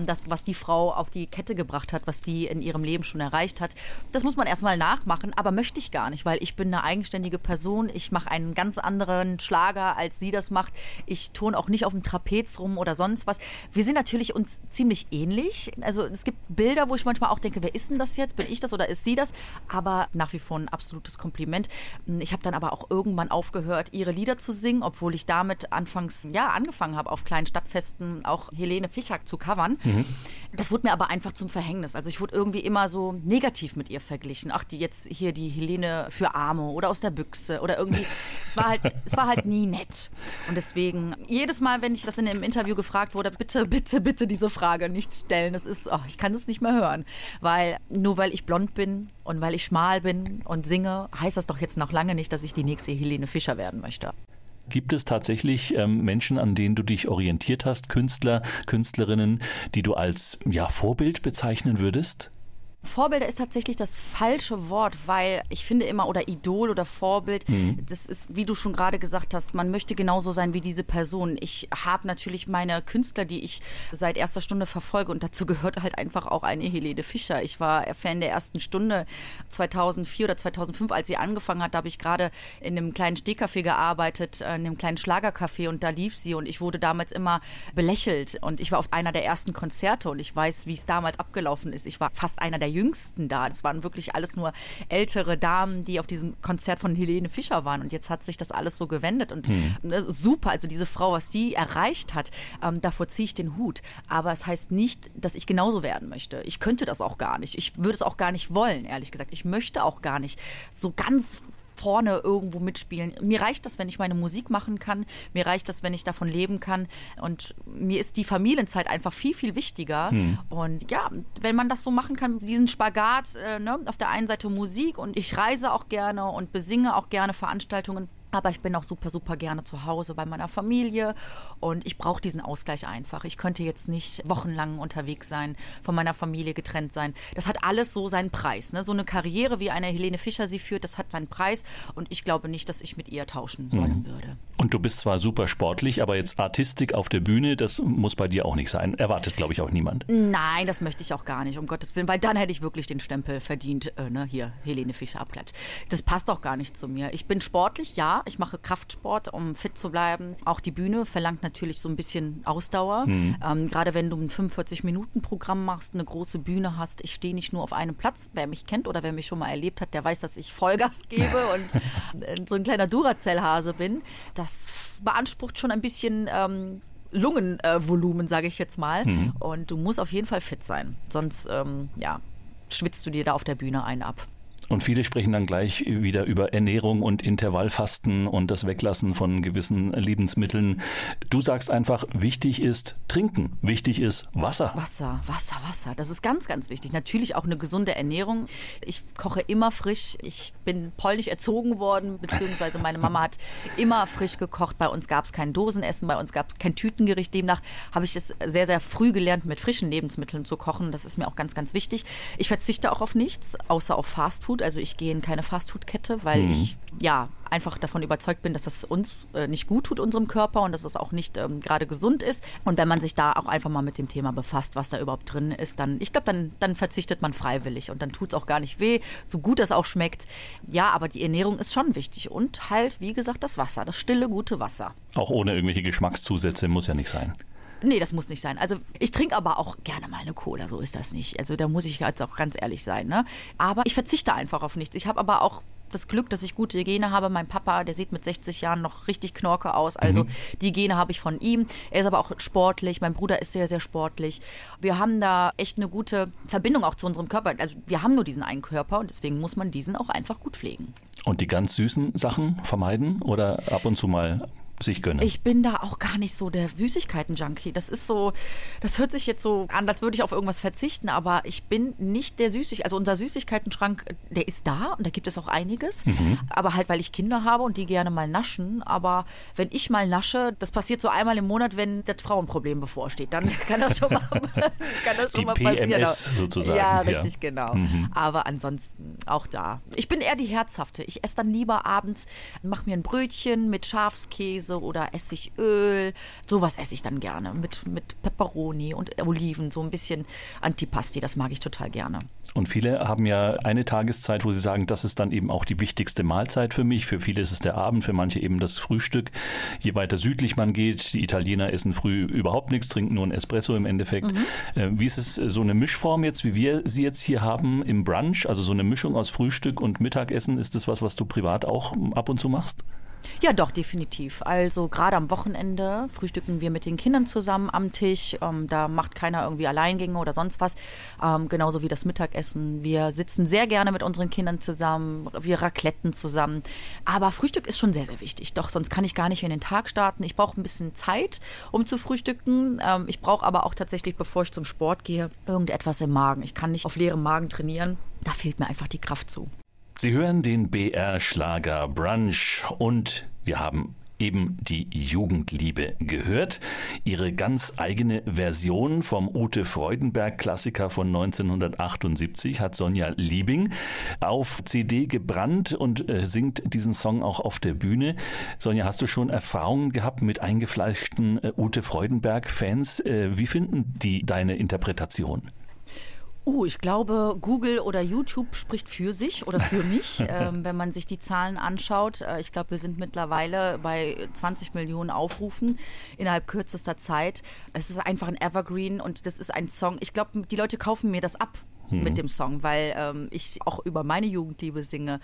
Das, was die Frau auf die Kette gebracht hat, was die in ihrem Leben schon erreicht hat, das muss man erstmal nachmachen, aber möchte ich gar nicht, weil ich bin eine eigenständige Person. Ich mache einen ganz anderen Schlager, als sie das macht. Ich turne auch nicht auf dem Trapez rum oder sonst was. Wir sind natürlich uns ziemlich ähnlich. Also es gibt Bilder, wo ich manchmal auch denke, wer ist denn das jetzt? Bin ich das oder ist sie das? Aber nach wie vor ein absolutes Kompliment. Ich habe dann aber auch irgendwann aufgehört, ihre Lieder zu singen, obwohl ich damit anfangs angefangen habe, auf kleinen Stadtfesten auch Helene Fischer zu covern. Mhm. Das wurde mir aber einfach zum Verhängnis. Also ich wurde irgendwie immer so negativ mit ihr verglichen. Ach, die jetzt hier die Helene für Arme oder aus der Büchse oder irgendwie. Es war halt nie nett. Und deswegen, jedes Mal, wenn ich das in einem Interview gefragt wurde, bitte, bitte, bitte diese Frage nicht stellen. Das ist, ich kann das nicht mehr hören. Weil, nur weil ich blond bin und weil ich schmal bin und singe, heißt das doch jetzt noch lange nicht, dass ich die nächste Helene Fischer werden möchte. Gibt es tatsächlich Menschen, an denen du dich orientiert hast, Künstler, Künstlerinnen, die du als Vorbild bezeichnen würdest? Vorbilder ist tatsächlich das falsche Wort, weil ich finde immer, oder Idol oder Vorbild, das ist, wie du schon gerade gesagt hast, man möchte genauso sein wie diese Person. Ich habe natürlich meine Künstler, die ich seit erster Stunde verfolge, und dazu gehört halt einfach auch eine Helene Fischer. Ich war Fan der ersten Stunde 2004 oder 2005, als sie angefangen hat. Da habe ich gerade in einem kleinen Stehkaffee gearbeitet, in einem kleinen Schlagercafé, und da lief sie und ich wurde damals immer belächelt und ich war auf einer der ersten Konzerte und ich weiß, wie es damals abgelaufen ist. Ich war fast einer der Jüngsten da. Das waren wirklich alles nur ältere Damen, die auf diesem Konzert von Helene Fischer waren, und jetzt hat sich das alles so gewendet und super, also diese Frau, was die erreicht hat, davor ziehe ich den Hut, aber es heißt nicht, dass ich genauso werden möchte. Ich könnte das auch gar nicht. Ich würde es auch gar nicht wollen, ehrlich gesagt. Ich möchte auch gar nicht so ganz vorne irgendwo mitspielen. Mir reicht das, wenn ich meine Musik machen kann. Mir reicht das, wenn ich davon leben kann. Und mir ist die Familienzeit einfach viel, viel wichtiger. Und wenn man das so machen kann, diesen Spagat, auf der einen Seite Musik, und ich reise auch gerne und besinge auch gerne Veranstaltungen. Aber ich bin auch super, super gerne zu Hause bei meiner Familie und ich brauche diesen Ausgleich einfach. Ich könnte jetzt nicht wochenlang unterwegs sein, von meiner Familie getrennt sein. Das hat alles so seinen Preis, ne? So eine Karriere, wie eine Helene Fischer sie führt, das hat seinen Preis, und ich glaube nicht, dass ich mit ihr tauschen wollen würde. Und du bist zwar super sportlich, aber jetzt Artistik auf der Bühne, das muss bei dir auch nicht sein. Erwartet, glaube ich, auch niemand. Nein, das möchte ich auch gar nicht, um Gottes Willen, weil dann hätte ich wirklich den Stempel verdient, hier, Helene Fischer Abklatsch. Das passt doch gar nicht zu mir. Ich bin sportlich, ja. Ich mache Kraftsport, um fit zu bleiben. Auch die Bühne verlangt natürlich so ein bisschen Ausdauer. Gerade wenn du ein 45-Minuten-Programm machst, eine große Bühne hast. Ich stehe nicht nur auf einem Platz. Wer mich kennt oder wer mich schon mal erlebt hat, der weiß, dass ich Vollgas gebe und so ein kleiner Duracell-Hase bin. Das beansprucht schon ein bisschen Lungenvolumen, sage ich jetzt mal. Und du musst auf jeden Fall fit sein. Sonst schwitzt du dir da auf der Bühne einen ab. Und viele sprechen dann gleich wieder über Ernährung und Intervallfasten und das Weglassen von gewissen Lebensmitteln. Du sagst einfach, wichtig ist trinken, wichtig ist Wasser. Wasser, Wasser, Wasser. Das ist ganz, ganz wichtig. Natürlich auch eine gesunde Ernährung. Ich koche immer frisch. Ich bin polnisch erzogen worden, beziehungsweise meine Mama hat immer frisch gekocht. Bei uns gab es kein Dosenessen, bei uns gab es kein Tütengericht. Demnach habe ich es sehr, sehr früh gelernt, mit frischen Lebensmitteln zu kochen. Das ist mir auch ganz, ganz wichtig. Ich verzichte auch auf nichts, außer auf Fastfood. Also ich gehe in keine Fastfood-Kette, weil ich einfach davon überzeugt bin, dass das uns nicht gut tut, unserem Körper, und dass das auch nicht gerade gesund ist. Und wenn man sich da auch einfach mal mit dem Thema befasst, was da überhaupt drin ist, dann, ich glaube, dann verzichtet man freiwillig und dann tut es auch gar nicht weh, so gut das auch schmeckt. Ja, aber die Ernährung ist schon wichtig und halt, wie gesagt, das Wasser, das stille, gute Wasser. Auch ohne irgendwelche Geschmackszusätze, muss ja nicht sein. Nee, das muss nicht sein. Also ich trinke aber auch gerne mal eine Cola, so ist das nicht. Also da muss ich jetzt auch ganz ehrlich sein, ne? Aber ich verzichte einfach auf nichts. Ich habe aber auch das Glück, dass ich gute Gene habe. Mein Papa, der sieht mit 60 Jahren noch richtig Knorke aus. Also die Gene habe ich von ihm. Er ist aber auch sportlich. Mein Bruder ist sehr, sehr sportlich. Wir haben da echt eine gute Verbindung auch zu unserem Körper. Also wir haben nur diesen einen Körper und deswegen muss man diesen auch einfach gut pflegen. Und die ganz süßen Sachen vermeiden oder ab und zu mal sich gönnen? Ich bin da auch gar nicht so der Süßigkeiten-Junkie. Das ist so, das hört sich jetzt so an, als würde ich auf irgendwas verzichten, aber ich bin nicht der Süßigkeiten. Also unser Süßigkeitenschrank, der ist da und da gibt es auch einiges, aber halt, weil ich Kinder habe und die gerne mal naschen. Aber wenn ich mal nasche, das passiert so einmal im Monat, wenn das Frauenproblem bevorsteht, dann kann das schon mal, kann das schon die mal passieren. PMS sozusagen. Ja, richtig, genau. Aber ansonsten auch da. Ich bin eher die Herzhafte. Ich esse dann lieber abends, mache mir ein Brötchen mit Schafskäse oder Essigöl. Sowas esse ich dann gerne mit Peperoni und Oliven, so ein bisschen Antipasti, das mag ich total gerne. Und viele haben ja eine Tageszeit, wo sie sagen, das ist dann eben auch die wichtigste Mahlzeit für mich. Für viele ist es der Abend, für manche eben das Frühstück. Je weiter südlich man geht, die Italiener essen früh überhaupt nichts, trinken nur einen Espresso im Endeffekt. Wie ist es so eine Mischform jetzt, wie wir sie jetzt hier haben im Brunch, also so eine Mischung aus Frühstück und Mittagessen? Ist das was, was du privat auch ab und zu machst? Ja, doch, definitiv. Also gerade am Wochenende frühstücken wir mit den Kindern zusammen am Tisch. Da macht keiner irgendwie Alleingänge oder sonst was. Genauso wie das Mittagessen. Wir sitzen sehr gerne mit unseren Kindern zusammen. Wir racletten zusammen. Aber Frühstück ist schon sehr, sehr wichtig. Doch, sonst kann ich gar nicht in den Tag starten. Ich brauche ein bisschen Zeit, um zu frühstücken. Ich brauche aber auch tatsächlich, bevor ich zum Sport gehe, irgendetwas im Magen. Ich kann nicht auf leerem Magen trainieren. Da fehlt mir einfach die Kraft zu. Sie hören den BR Schlager Brunch und wir haben eben die Jugendliebe gehört. Ihre ganz eigene Version vom Ute Freudenberg Klassiker von 1978 hat Sonia Liebing auf CD gebrannt und singt diesen Song auch auf der Bühne. Sonja, hast du schon Erfahrungen gehabt mit eingefleischten Ute Freudenberg Fans? Wie finden die deine Interpretation? Ich glaube, Google oder YouTube spricht für sich oder für mich, wenn man sich die Zahlen anschaut. Ich glaube, wir sind mittlerweile bei 20 Millionen Aufrufen innerhalb kürzester Zeit. Es ist einfach ein Evergreen und das ist ein Song. Ich glaube, die Leute kaufen mir das ab. Mit dem Song, weil ich auch über meine Jugendliebe singe.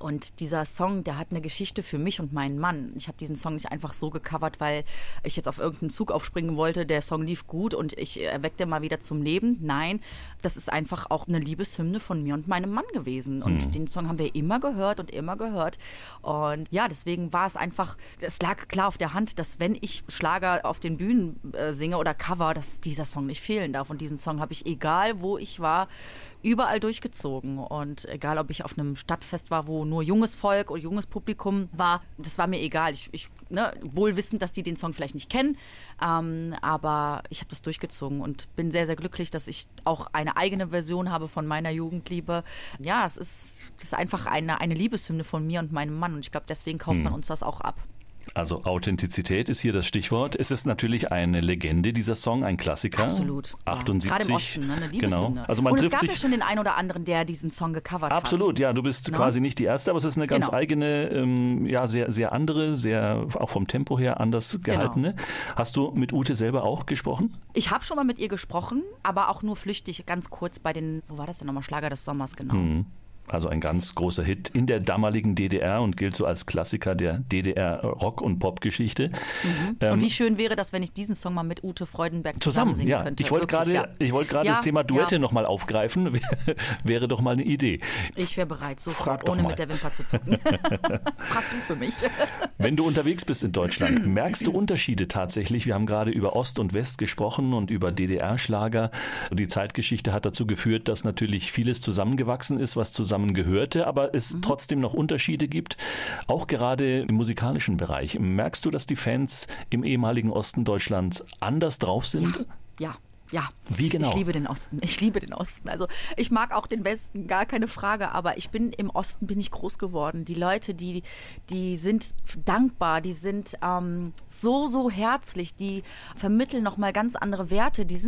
Und dieser Song, der hat eine Geschichte für mich und meinen Mann. Ich habe diesen Song nicht einfach so gecovert, weil ich jetzt auf irgendeinen Zug aufspringen wollte. Der Song lief gut und ich erweckte mal wieder zum Leben. Nein, das ist einfach auch eine Liebeshymne von mir und meinem Mann gewesen. Und den Song haben wir immer gehört und immer gehört. Und ja, deswegen war es einfach, es lag klar auf der Hand, dass wenn ich Schlager auf den Bühnen singe oder cover, dass dieser Song nicht fehlen darf. Und diesen Song habe ich, egal wo ich war, überall durchgezogen. Und egal, ob ich auf einem Stadtfest war, wo nur junges Volk oder junges Publikum war, das war mir egal. Ich wohl wissend, dass die den Song vielleicht nicht kennen, aber ich habe das durchgezogen und bin sehr, sehr glücklich, dass ich auch eine eigene Version habe von meiner Jugendliebe. Ja, es ist einfach eine Liebeshymne von mir und meinem Mann und ich glaube, deswegen kauft man uns das auch ab. Also Authentizität ist hier das Stichwort. Es ist natürlich eine Legende, dieser Song, ein Klassiker. Absolut. 78. Ja, gerade im Osten, ne? Eine Liebeshymne. Genau. Also man trifft sich. Es gab ja schon den einen oder anderen, der diesen Song gecovert hat. Absolut, ja. Du bist quasi nicht die Erste, aber es ist eine ganz eigene, sehr, sehr andere, sehr auch vom Tempo her anders gehaltene. Hast du mit Ute selber auch gesprochen? Ich habe schon mal mit ihr gesprochen, aber auch nur flüchtig, ganz kurz bei den, wo war das denn nochmal, Schlager des Sommers, genau. Also ein ganz großer Hit in der damaligen DDR und gilt so als Klassiker der DDR-Rock- und Pop-Geschichte. Und wie schön wäre das, wenn ich diesen Song mal mit Ute Freudenberg zusammen singen könnte. Ich wollte gerade das Thema Duette nochmal aufgreifen. Wäre doch mal eine Idee. Ich wäre bereit, sofort, ohne mit der Wimper zu zucken. Frag du für mich. Wenn du unterwegs bist in Deutschland, merkst du Unterschiede tatsächlich? Wir haben gerade über Ost und West gesprochen und über DDR-Schlager. Die Zeitgeschichte hat dazu geführt, dass natürlich vieles zusammengewachsen ist, was zusammengehörte, aber es trotzdem noch Unterschiede gibt, auch gerade im musikalischen Bereich. Merkst du, dass die Fans im ehemaligen Osten Deutschlands anders drauf sind? Ja. Wie genau? Ich liebe den Osten. Also ich mag auch den Westen, gar keine Frage, aber im Osten bin ich groß geworden. Die Leute, die sind dankbar, die sind so herzlich, die vermitteln nochmal ganz andere Werte, das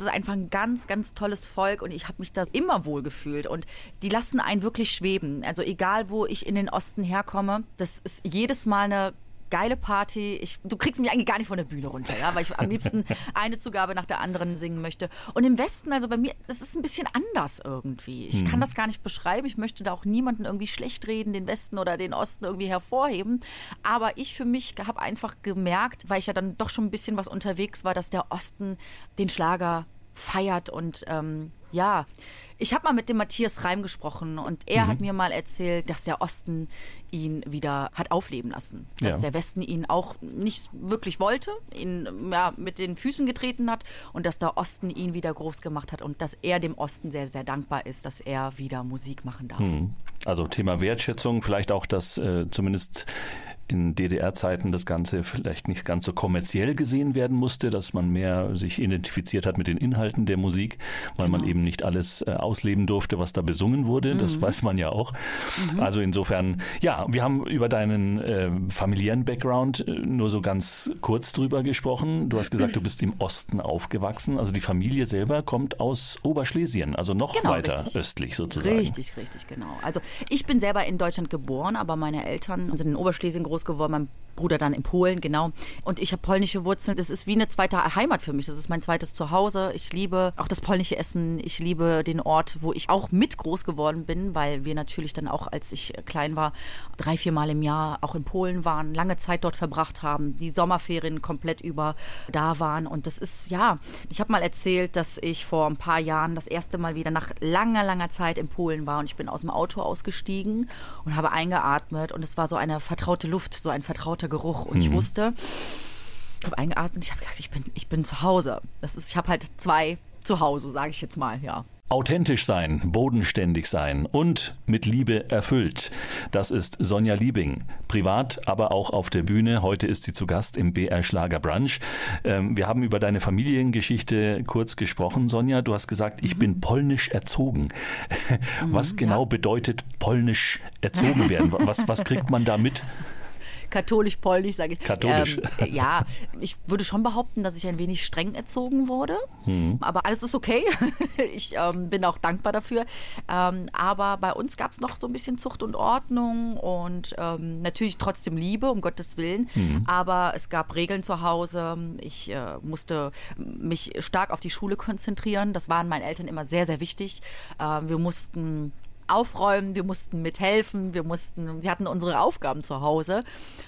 ist einfach ein ganz, ganz tolles Volk und ich habe mich da immer wohl gefühlt und die lassen einen wirklich schweben. Also egal, wo ich in den Osten herkomme, das ist jedes Mal eine geile Party. Du kriegst mich eigentlich gar nicht von der Bühne runter, ja, weil ich am liebsten eine Zugabe nach der anderen singen möchte. Und im Westen, also bei mir, das ist ein bisschen anders irgendwie. Ich kann das gar nicht beschreiben. Ich möchte da auch niemanden irgendwie schlecht reden, den Westen oder den Osten irgendwie hervorheben. Aber ich für mich habe einfach gemerkt, weil ich ja dann doch schon ein bisschen was unterwegs war, dass der Osten den Schlager feiert und ja, ich habe mal mit dem Matthias Reim gesprochen und er hat mir mal erzählt, dass der Osten ihn wieder hat aufleben lassen. Dass der Westen ihn auch nicht wirklich wollte, ihn mit den Füßen getreten hat und dass der Osten ihn wieder groß gemacht hat und dass er dem Osten sehr, sehr dankbar ist, dass er wieder Musik machen darf. Also Thema Wertschätzung, vielleicht auch das zumindest in DDR-Zeiten das Ganze vielleicht nicht ganz so kommerziell gesehen werden musste, dass man mehr sich identifiziert hat mit den Inhalten der Musik, weil man eben nicht alles ausleben durfte, was da besungen wurde. Das weiß man ja auch. Also insofern, ja, wir haben über deinen familiären Background nur so ganz kurz drüber gesprochen. Du hast gesagt, du bist im Osten aufgewachsen. Also die Familie selber kommt aus Oberschlesien, also noch weiter östlich sozusagen. Richtig, richtig, genau. Also ich bin selber in Deutschland geboren, aber meine Eltern sind in Oberschlesien groß geworden, mein Bruder dann in Polen, genau. Und ich habe polnische Wurzeln. Das ist wie eine zweite Heimat für mich. Das ist mein zweites Zuhause. Ich liebe auch das polnische Essen. Ich liebe den Ort, wo ich auch mit groß geworden bin, weil wir natürlich dann auch, als ich klein war, 3-4 Mal im Jahr auch in Polen waren, lange Zeit dort verbracht haben, die Sommerferien komplett über da waren. Und das ist, ja, ich habe mal erzählt, dass ich vor ein paar Jahren das erste Mal wieder nach langer, langer Zeit in Polen war und ich bin aus dem Auto ausgestiegen und habe eingeatmet und es war so eine vertraute Luft, so ein vertrauter Geruch. Und ich wusste, ich habe eingeatmet, ich habe gedacht, ich bin zu Hause. Das ist, ich habe halt 2 zu Hause, sage ich jetzt mal, ja. Authentisch sein, bodenständig sein und mit Liebe erfüllt. Das ist Sonia Liebing. Privat, aber auch auf der Bühne. Heute ist sie zu Gast im BR Schlager Brunch. Wir haben über deine Familiengeschichte kurz gesprochen, Sonja. Du hast gesagt, ich bin polnisch erzogen. Was genau bedeutet polnisch erzogen werden? Was kriegt man da mit? Katholisch-polnisch, sage ich. Katholisch. Ja, ich würde schon behaupten, dass ich ein wenig streng erzogen wurde. Aber alles ist okay. Ich bin auch dankbar dafür. Aber bei uns gab es noch so ein bisschen Zucht und Ordnung und natürlich trotzdem Liebe, um Gottes Willen. Aber es gab Regeln zu Hause. Ich musste mich stark auf die Schule konzentrieren. Das waren meinen Eltern immer sehr, sehr wichtig. Wir mussten aufräumen, wir mussten mithelfen, wir hatten unsere Aufgaben zu Hause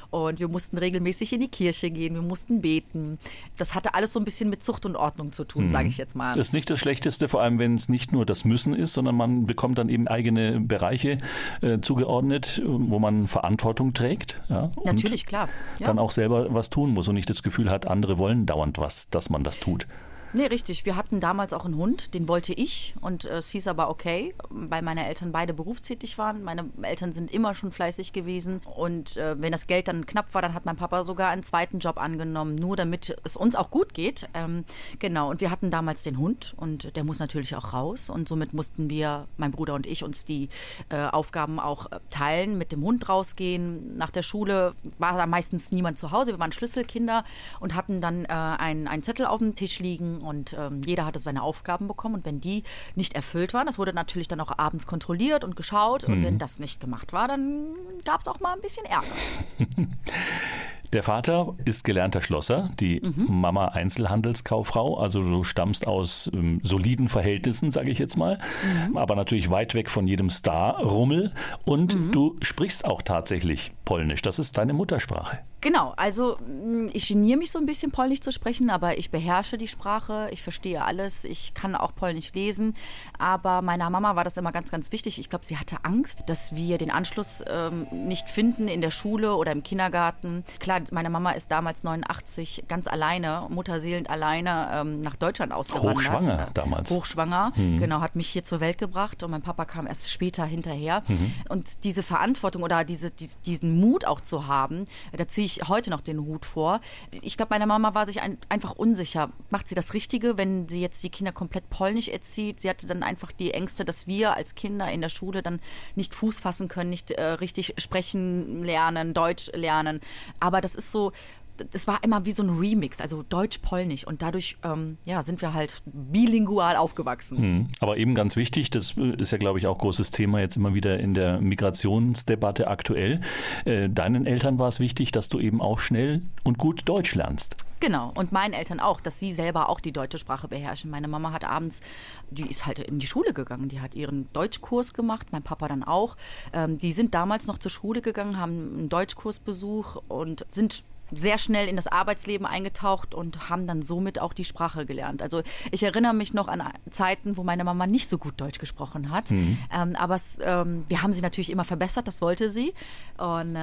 und wir mussten regelmäßig in die Kirche gehen, wir mussten beten. Das hatte alles so ein bisschen mit Zucht und Ordnung zu tun, sage ich jetzt mal. Das ist nicht das Schlechteste, vor allem wenn es nicht nur das Müssen ist, sondern man bekommt dann eben eigene Bereiche zugeordnet, wo man Verantwortung trägt. Ja, natürlich, und klar. Ja. Dann auch selber was tun muss und nicht das Gefühl hat, andere wollen dauernd was, dass man das tut. Nee, richtig. Wir hatten damals auch einen Hund, den wollte ich und es hieß aber okay, weil meine Eltern beide berufstätig waren. Meine Eltern sind immer schon fleißig gewesen und wenn das Geld dann knapp war, dann hat mein Papa sogar einen zweiten Job angenommen, nur damit es uns auch gut geht. Genau, und wir hatten damals den Hund und der muss natürlich auch raus und somit mussten wir, mein Bruder und ich, uns die Aufgaben auch teilen, mit dem Hund rausgehen. Nach der Schule war da meistens niemand zu Hause, wir waren Schlüsselkinder und hatten dann einen Zettel auf dem Tisch liegen. Und jeder hatte seine Aufgaben bekommen. Und wenn die nicht erfüllt waren, das wurde natürlich dann auch abends kontrolliert und geschaut. Und wenn das nicht gemacht war, dann gab es auch mal ein bisschen Ärger. Der Vater ist gelernter Schlosser, die Mama Einzelhandelskauffrau. Also du stammst aus soliden Verhältnissen, sage ich jetzt mal. Aber natürlich weit weg von jedem Star-Rummel. Und du sprichst auch tatsächlich Polnisch. Das ist deine Muttersprache. Genau, also ich geniere mich so ein bisschen Polnisch zu sprechen, aber ich beherrsche die Sprache, ich verstehe alles, ich kann auch Polnisch lesen, aber meiner Mama war das immer ganz, ganz wichtig. Ich glaube, sie hatte Angst, dass wir den Anschluss nicht finden in der Schule oder im Kindergarten. Klar, meine Mama ist damals 89 ganz alleine, mutterseelend alleine nach Deutschland ausgewandert. Hochschwanger damals. Hochschwanger, genau, hat mich hier zur Welt gebracht und mein Papa kam erst später hinterher. Und diese Verantwortung oder diesen Mut auch zu haben, da ziehe ich heute noch den Hut vor. Ich glaube, meine Mama war sich einfach unsicher. Macht sie das Richtige, wenn sie jetzt die Kinder komplett polnisch erzieht? Sie hatte dann einfach die Ängste, dass wir als Kinder in der Schule dann nicht Fuß fassen können, nicht richtig sprechen lernen, Deutsch lernen. Aber das ist so, das war immer wie so ein Remix, also deutsch-polnisch, und dadurch ja, sind wir halt bilingual aufgewachsen. Mhm. Aber eben ganz wichtig, das ist ja, glaube ich, auch großes Thema jetzt immer wieder in der Migrationsdebatte aktuell. Deinen Eltern war es wichtig, dass du eben auch schnell und gut Deutsch lernst. Genau, und meinen Eltern auch, dass sie selber auch die deutsche Sprache beherrschen. Meine Mama hat abends, die ist halt in die Schule gegangen, die hat ihren Deutschkurs gemacht, mein Papa dann auch. Die sind damals noch zur Schule gegangen, haben einen Deutschkursbesuch und sind sehr schnell in das Arbeitsleben eingetaucht und haben dann somit auch die Sprache gelernt. Also ich erinnere mich noch an Zeiten, wo meine Mama nicht so gut Deutsch gesprochen hat. Mhm. Aber wir haben sie natürlich immer verbessert, das wollte sie. Und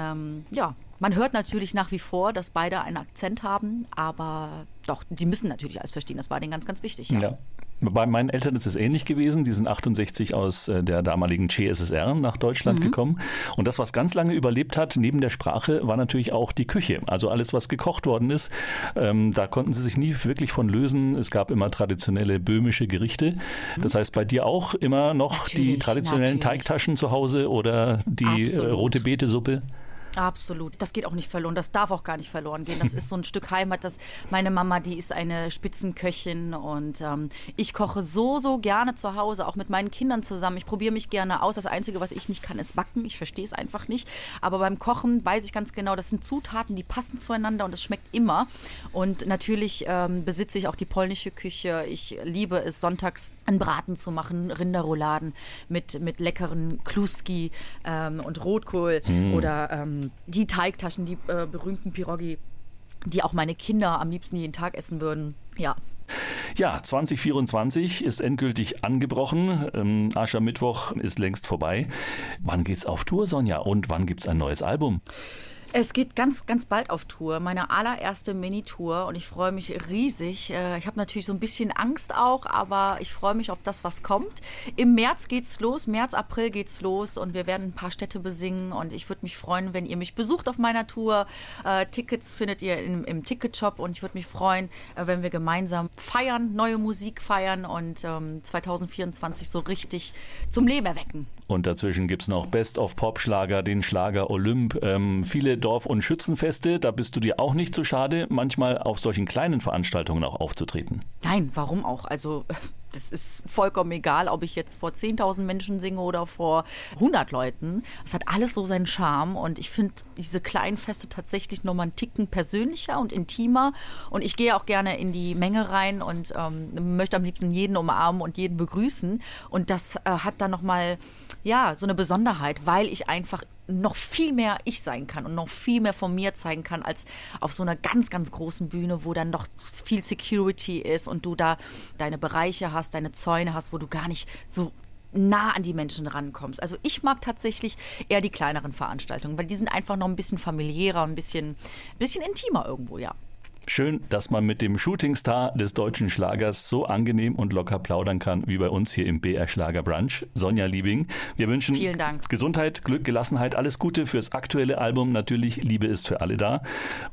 ja, man hört natürlich nach wie vor, dass beide einen Akzent haben, aber doch, die müssen natürlich alles verstehen. Das war denen ganz, ganz wichtig. Ja. Ja. Bei meinen Eltern ist es ähnlich gewesen. Die sind 1968 aus der damaligen CSSR nach Deutschland gekommen. Und das, was ganz lange überlebt hat, neben der Sprache, war natürlich auch die Küche. Also alles, was gekocht worden ist, da konnten sie sich nie wirklich von lösen. Es gab immer traditionelle böhmische Gerichte. Das heißt, bei dir auch immer noch natürlich, die traditionellen Teigtaschen zu Hause oder die rote Beete-Suppe? Absolut. Das geht auch nicht verloren. Das darf auch gar nicht verloren gehen. Das ist so ein Stück Heimat. Das, meine Mama, die ist eine Spitzenköchin und ich koche so, so gerne zu Hause, auch mit meinen Kindern zusammen. Ich probiere mich gerne aus. Das Einzige, was ich nicht kann, ist backen. Ich verstehe es einfach nicht. Aber beim Kochen weiß ich ganz genau, das sind Zutaten, die passen zueinander und es schmeckt immer. Und natürlich besitze ich auch die polnische Küche. Ich liebe es, sonntags einen Braten zu machen, Rinderrouladen mit leckeren Kluski und Rotkohl oder die Teigtaschen, die berühmten Pierogi, die auch meine Kinder am liebsten jeden Tag essen würden. Ja. Ja, 2024 ist endgültig angebrochen. Aschermittwoch ist längst vorbei. Wann geht's auf Tour, Sonja? Und wann gibt's ein neues Album? Es geht ganz, ganz bald auf Tour. Meine allererste Mini-Tour und ich freue mich riesig. Ich habe natürlich so ein bisschen Angst auch, aber ich freue mich auf das, was kommt. Im März geht's los, März, April geht's los und wir werden ein paar Städte besingen und ich würde mich freuen, wenn ihr mich besucht auf meiner Tour. Tickets findet ihr im Ticketshop und ich würde mich freuen, wenn wir gemeinsam feiern, neue Musik feiern und 2024 so richtig zum Leben erwecken. Und dazwischen gibt's noch Best-of-Pop-Schlager, den Schlager Olymp, viele Dorf- und Schützenfeste, da bist du dir auch nicht zu schade, manchmal auf solchen kleinen Veranstaltungen auch aufzutreten. Nein, warum auch? Also das ist vollkommen egal, ob ich jetzt vor 10.000 Menschen singe oder vor 100 Leuten. Es hat alles so seinen Charme und ich finde diese kleinen Feste tatsächlich nochmal einen Ticken persönlicher und intimer. Und ich gehe auch gerne in die Menge rein und möchte am liebsten jeden umarmen und jeden begrüßen. Und das hat dann nochmal ja, so eine Besonderheit, weil ich einfach noch viel mehr ich sein kann und noch viel mehr von mir zeigen kann, als auf so einer ganz, ganz großen Bühne, wo dann noch viel Security ist und du da deine Bereiche hast, deine Zäune hast, wo du gar nicht so nah an die Menschen rankommst. Also ich mag tatsächlich eher die kleineren Veranstaltungen, weil die sind einfach noch ein bisschen familiärer, ein bisschen intimer irgendwo, ja. Schön, dass man mit dem Shootingstar des deutschen Schlagers so angenehm und locker plaudern kann, wie bei uns hier im BR Schlager Brunch. Sonja Liebing, wir wünschen Gesundheit, Glück, Gelassenheit, alles Gute fürs aktuelle Album. Natürlich, Liebe ist für alle da.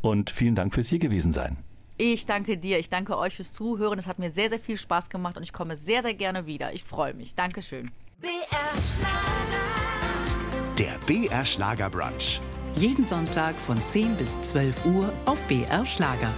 Und vielen Dank fürs hier gewesen sein. Ich danke dir, ich danke euch fürs Zuhören. Es hat mir sehr, sehr viel Spaß gemacht und ich komme sehr, sehr gerne wieder. Ich freue mich. Dankeschön. BR Schlager. Der BR Schlager Brunch. Jeden Sonntag von 10 bis 12 Uhr auf BR Schlager.